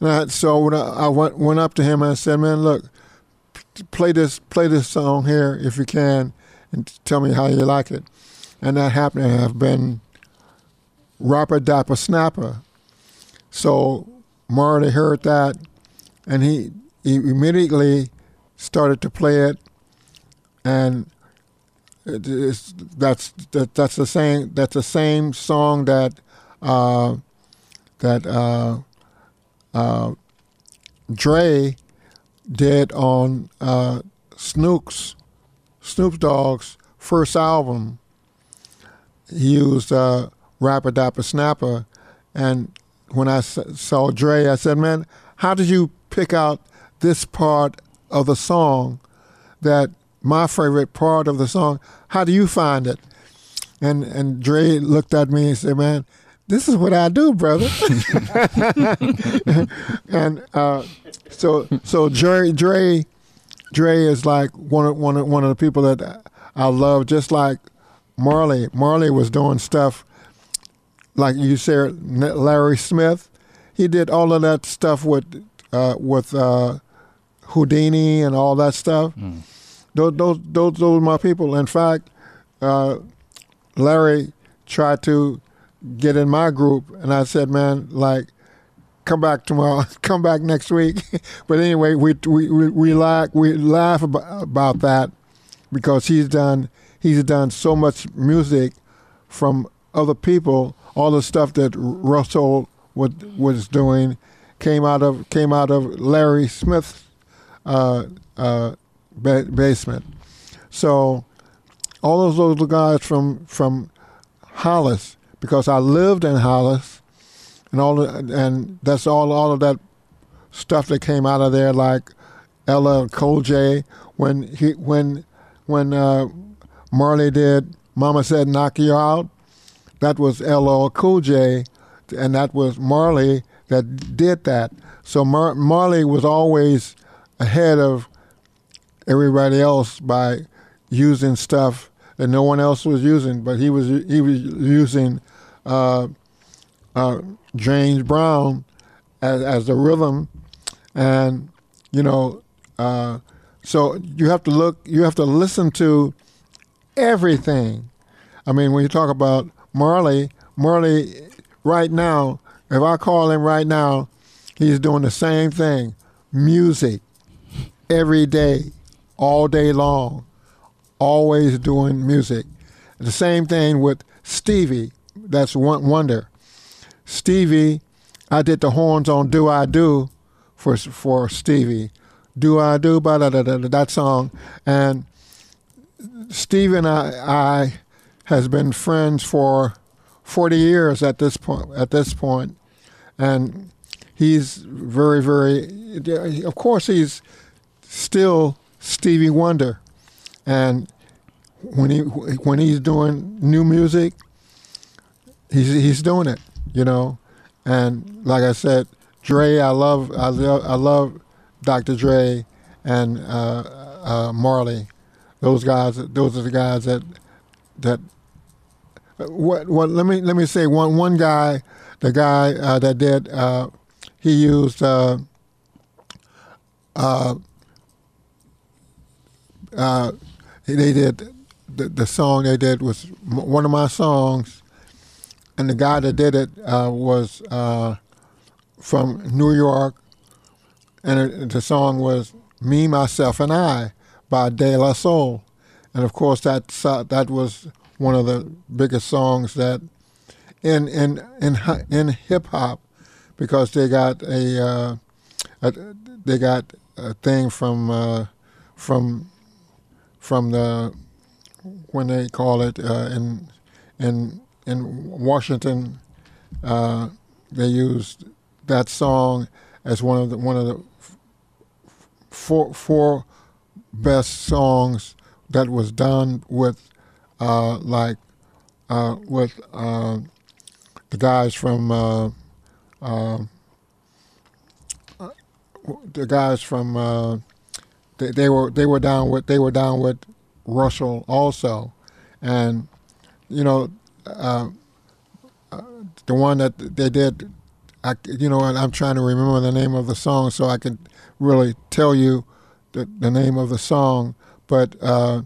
And I, so when I, I went went up to him and I said, "Man, look, play this play this song here if you can, and tell me how you like it." And that happened to have been Rapper Dapper Snapper. So Marley heard that, and he, he immediately started to play it, and it is, that's that, that's the same that's the same song that uh, that uh, uh, Dre did on uh, Snoop's Snoop Dogg's first album. He used uh, Rapper Dapper Snapper, and when I s- saw Dre, I said, "Man, how did you pick out this part of the song, that my favorite part of the song? How do you find it?" And and Dre looked at me and said, "Man, this is what I do, brother." And uh, so so Dre Dre Dre is like one of, one of, one of the people that I love, just like Marley. Marley was doing stuff like you said, Larry Smith. He did all of that stuff with uh, with uh, Houdini and all that stuff. Mm. Those those those, those were my people. In fact, uh, Larry tried to get in my group, and I said, "Man, like, come back tomorrow. Come back next week." But anyway, we we we, we laugh we laugh about, about that because he's done he's done so much music from other people. All the stuff that Russell was was doing came out of came out of Larry Smith's uh, uh, ba- basement. So all of those little guys from from Hollis, because I lived in Hollis, and all the, and that's all all of that stuff that came out of there, like L L Cool J, when he when when uh, Marley did "Mama Said Knock You Out," that was L L Cool J, and that was Marley that did that. So Mar- Marley was always ahead of everybody else by using stuff that no one else was using, but he was he was using uh, uh, James Brown as as the rhythm, and you know, uh, so you have to look, you have to listen to everything. I mean, when you talk about Marley, Marley, right now, if I call him right now, he's doing the same thing. Music, every day, all day long, always doing music. The same thing with Stevie, that's Wonder. Stevie, I did the horns on Do I Do for for Stevie. Do I Do, blah, blah, blah, blah, that song. And Stevie and I, I has been friends for forty years at this point. At this point, and he's very, very. Of course, he's still Stevie Wonder, and when he when he's doing new music, he's he's doing it, you know. And like I said, Dre, I love, I love, I love Doctor Dre and uh, uh, Marley. Those guys, those are the guys that that. What? What? Let me let me say one one guy, the guy uh, that did uh, he used uh, uh, uh, they did the, the song they did was one of my songs, and the guy that did it uh, was uh, from New York, and it, the song was "Me, Myself, and I" by De La Soul, and of course that uh, that was one of the biggest songs that in in in in hip hop, because they got a, uh, a they got a thing from uh, from from the when they call it uh, in in in Washington uh, they used that song as one of the one of the four four best songs that was done with. Uh, like uh, with uh, the guys from uh, uh, the guys from uh, they, they were they were down with they were down with Russell also, and you know uh, uh, the one that they did, I, you know, and I'm trying to remember the name of the song so I can really tell you the, the name of the song, but. Uh,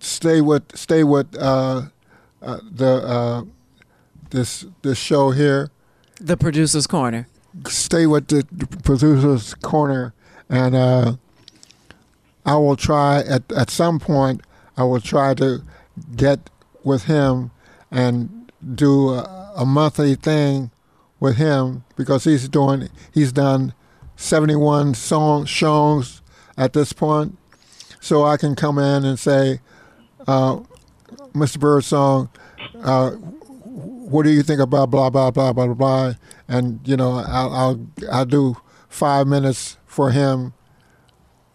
Stay with, stay with uh, uh, the uh, this this show here. The Producers' Corner. Stay with the, the Producers' Corner, and uh, I will try at at some point. I will try to get with him and do a, a monthly thing with him because he's doing. He's done seventy-one song shows at this point, so I can come in and say. Uh, Mister Birdsong, uh, what do you think about blah blah blah blah blah blah? And you know, I'll I'll, I'll do five minutes for him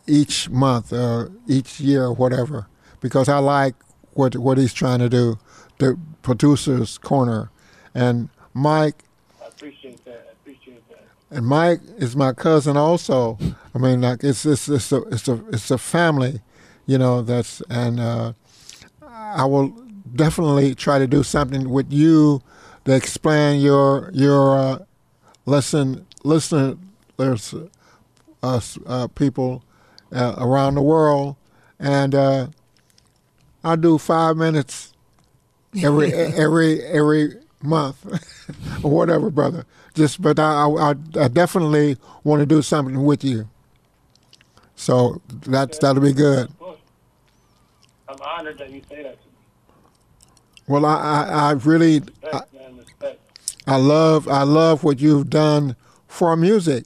each month or each year or whatever, because I like what what he's trying to do, the Producer's Corner. And Mike, I appreciate that. I appreciate that. And Mike is my cousin also. I mean, like it's it's it's a it's a it's a family, you know. That's and. Uh, I will definitely try to do something with you to expand your your uh, lesson listeners uh, uh, people uh, around the world, and uh, I do five minutes every every every month or whatever, brother. Just but I I, I definitely want to do something with you. So that's that'll be good. I'm honored that you say that to me. Well, I I, I really I, I love I love what you've done for music,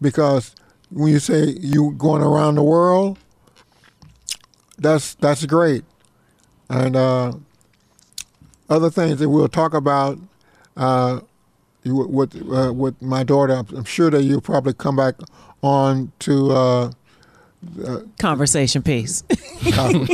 because when you say you going around the world, that's that's great, and uh, other things that we'll talk about uh, with uh, with my daughter. I'm sure that you'll probably come back on to uh, uh, Conversation Piece. Con-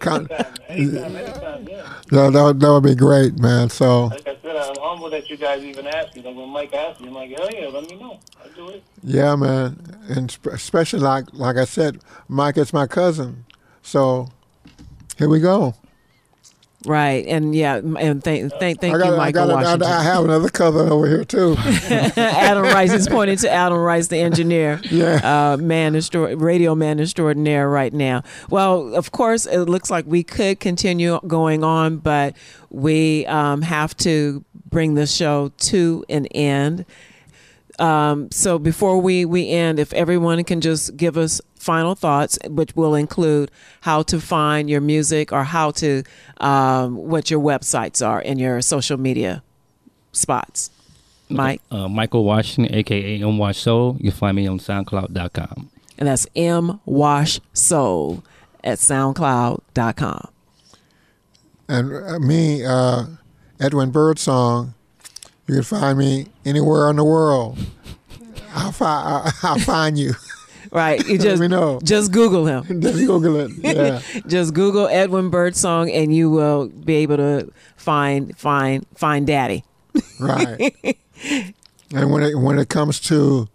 con- Anytime, anytime, yeah. No, that would, that would be great, man. So, like I said, I'm humbled that you guys even asked me. Like when Mike asked me, I'm like, hell yeah, let me know. I'll do it. Yeah, man. And especially like like I said, Mike is my cousin. So here we go. Right, and yeah, and thank thank thank got, you, Michael I Washington. A, I have another cousin over here too. Adam Rice is pointing to Adam Rice, the engineer, yeah, uh, man, extra- radio man extraordinaire right now. Well, of course, it looks like we could continue going on, but we um, have to bring the show to an end. Um, so before we, we end, if everyone can just give us final thoughts, which will include how to find your music or how to, um, what your websites are and your social media spots. Mike? Uh, Michael Washington, a k a. M Wash Soul. You can find me on SoundCloud dot com. And that's M Wash Soul at SoundCloud dot com. And me, uh, Edwin Birdsong. You can find me anywhere in the world. I'll find, I'll find you. Right. You just, Let me know. Just Google him. Just Google it. Yeah. Just Google Edwin Birdsong and you will be able to find find find Daddy. Right. And when it when it comes to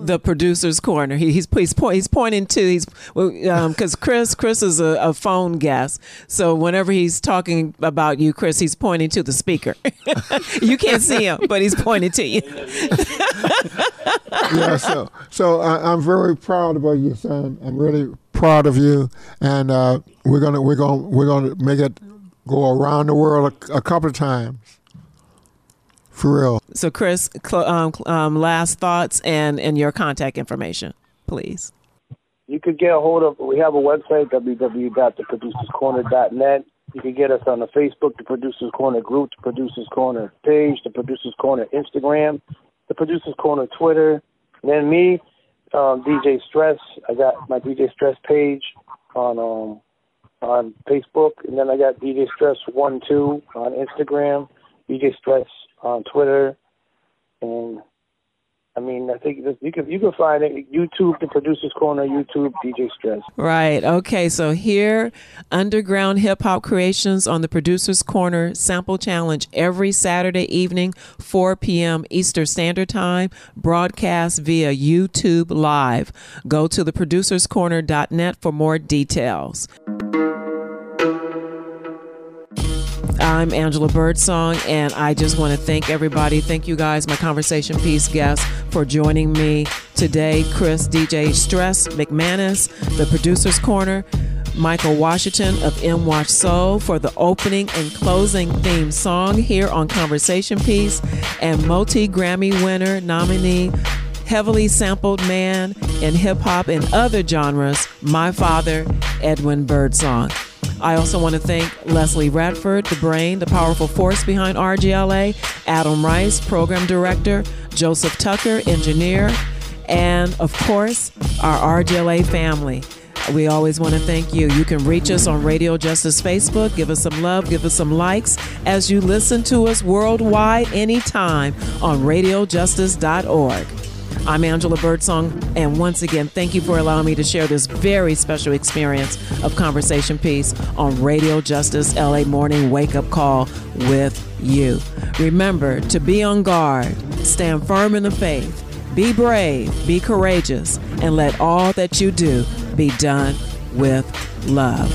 the Producer's Corner, he, he's he's, po- he's pointing to he's because um, Chris Chris is a, a phone guest. So whenever he's talking about you, Chris, he's pointing to the speaker. You can't see him, but he's pointing to you. Yeah. So so I, I'm very proud about you, son. I'm really proud of you, and uh, we're gonna we're gonna we're gonna make it go around the world a, a couple of times. For real. So, Chris, cl- um, um, last thoughts and, and your contact information, please. You could get a hold of, we have a website, w w w dot the producers corner dot net. You can get us on the Facebook, The Producers' Corner group, The Producers' Corner page, The Producers' Corner Instagram, The Producers' Corner Twitter. And then me, um, D J Stress. I got my D J Stress page on um, on Facebook. And then I got D J Stress one two on Instagram, D J Stress on Twitter, and I mean, I think you can you can find it YouTube, The Producers' Corner, YouTube, D J Stress. Right. Okay. So here, underground hip hop creations on the Producers' Corner Sample Challenge every Saturday evening, four p.m. Eastern Standard Time, broadcast via YouTube Live. Go to the producers corner dot net for more details. I'm Angela Birdsong, and I just want to thank everybody. Thank you guys, my Conversation Piece guests, for joining me today. Chris, D J Stress, McManus, The Producers' Corner, Michael Washington of M Wash Soul for the opening and closing theme song here on Conversation Piece, and multi-Grammy winner, nominee, heavily sampled man in hip-hop and other genres, my father, Edwin Birdsong. I also want to thank Leslie Radford, the brain, the powerful force behind R G L A, Adam Rice, program director, Joseph Tucker, engineer, and of course, our R G L A family. We always want to thank you. You can reach us on Radio Justice Facebook. Give us some love. Give us some likes as you listen to us worldwide anytime on radio justice dot org. I'm Angela Birdsong, and once again, thank you for allowing me to share this very special experience of Conversation Piece on Radio Justice L A Morning Wake Up Call with you. Remember to be on guard, stand firm in the faith, be brave, be courageous, and let all that you do be done with love.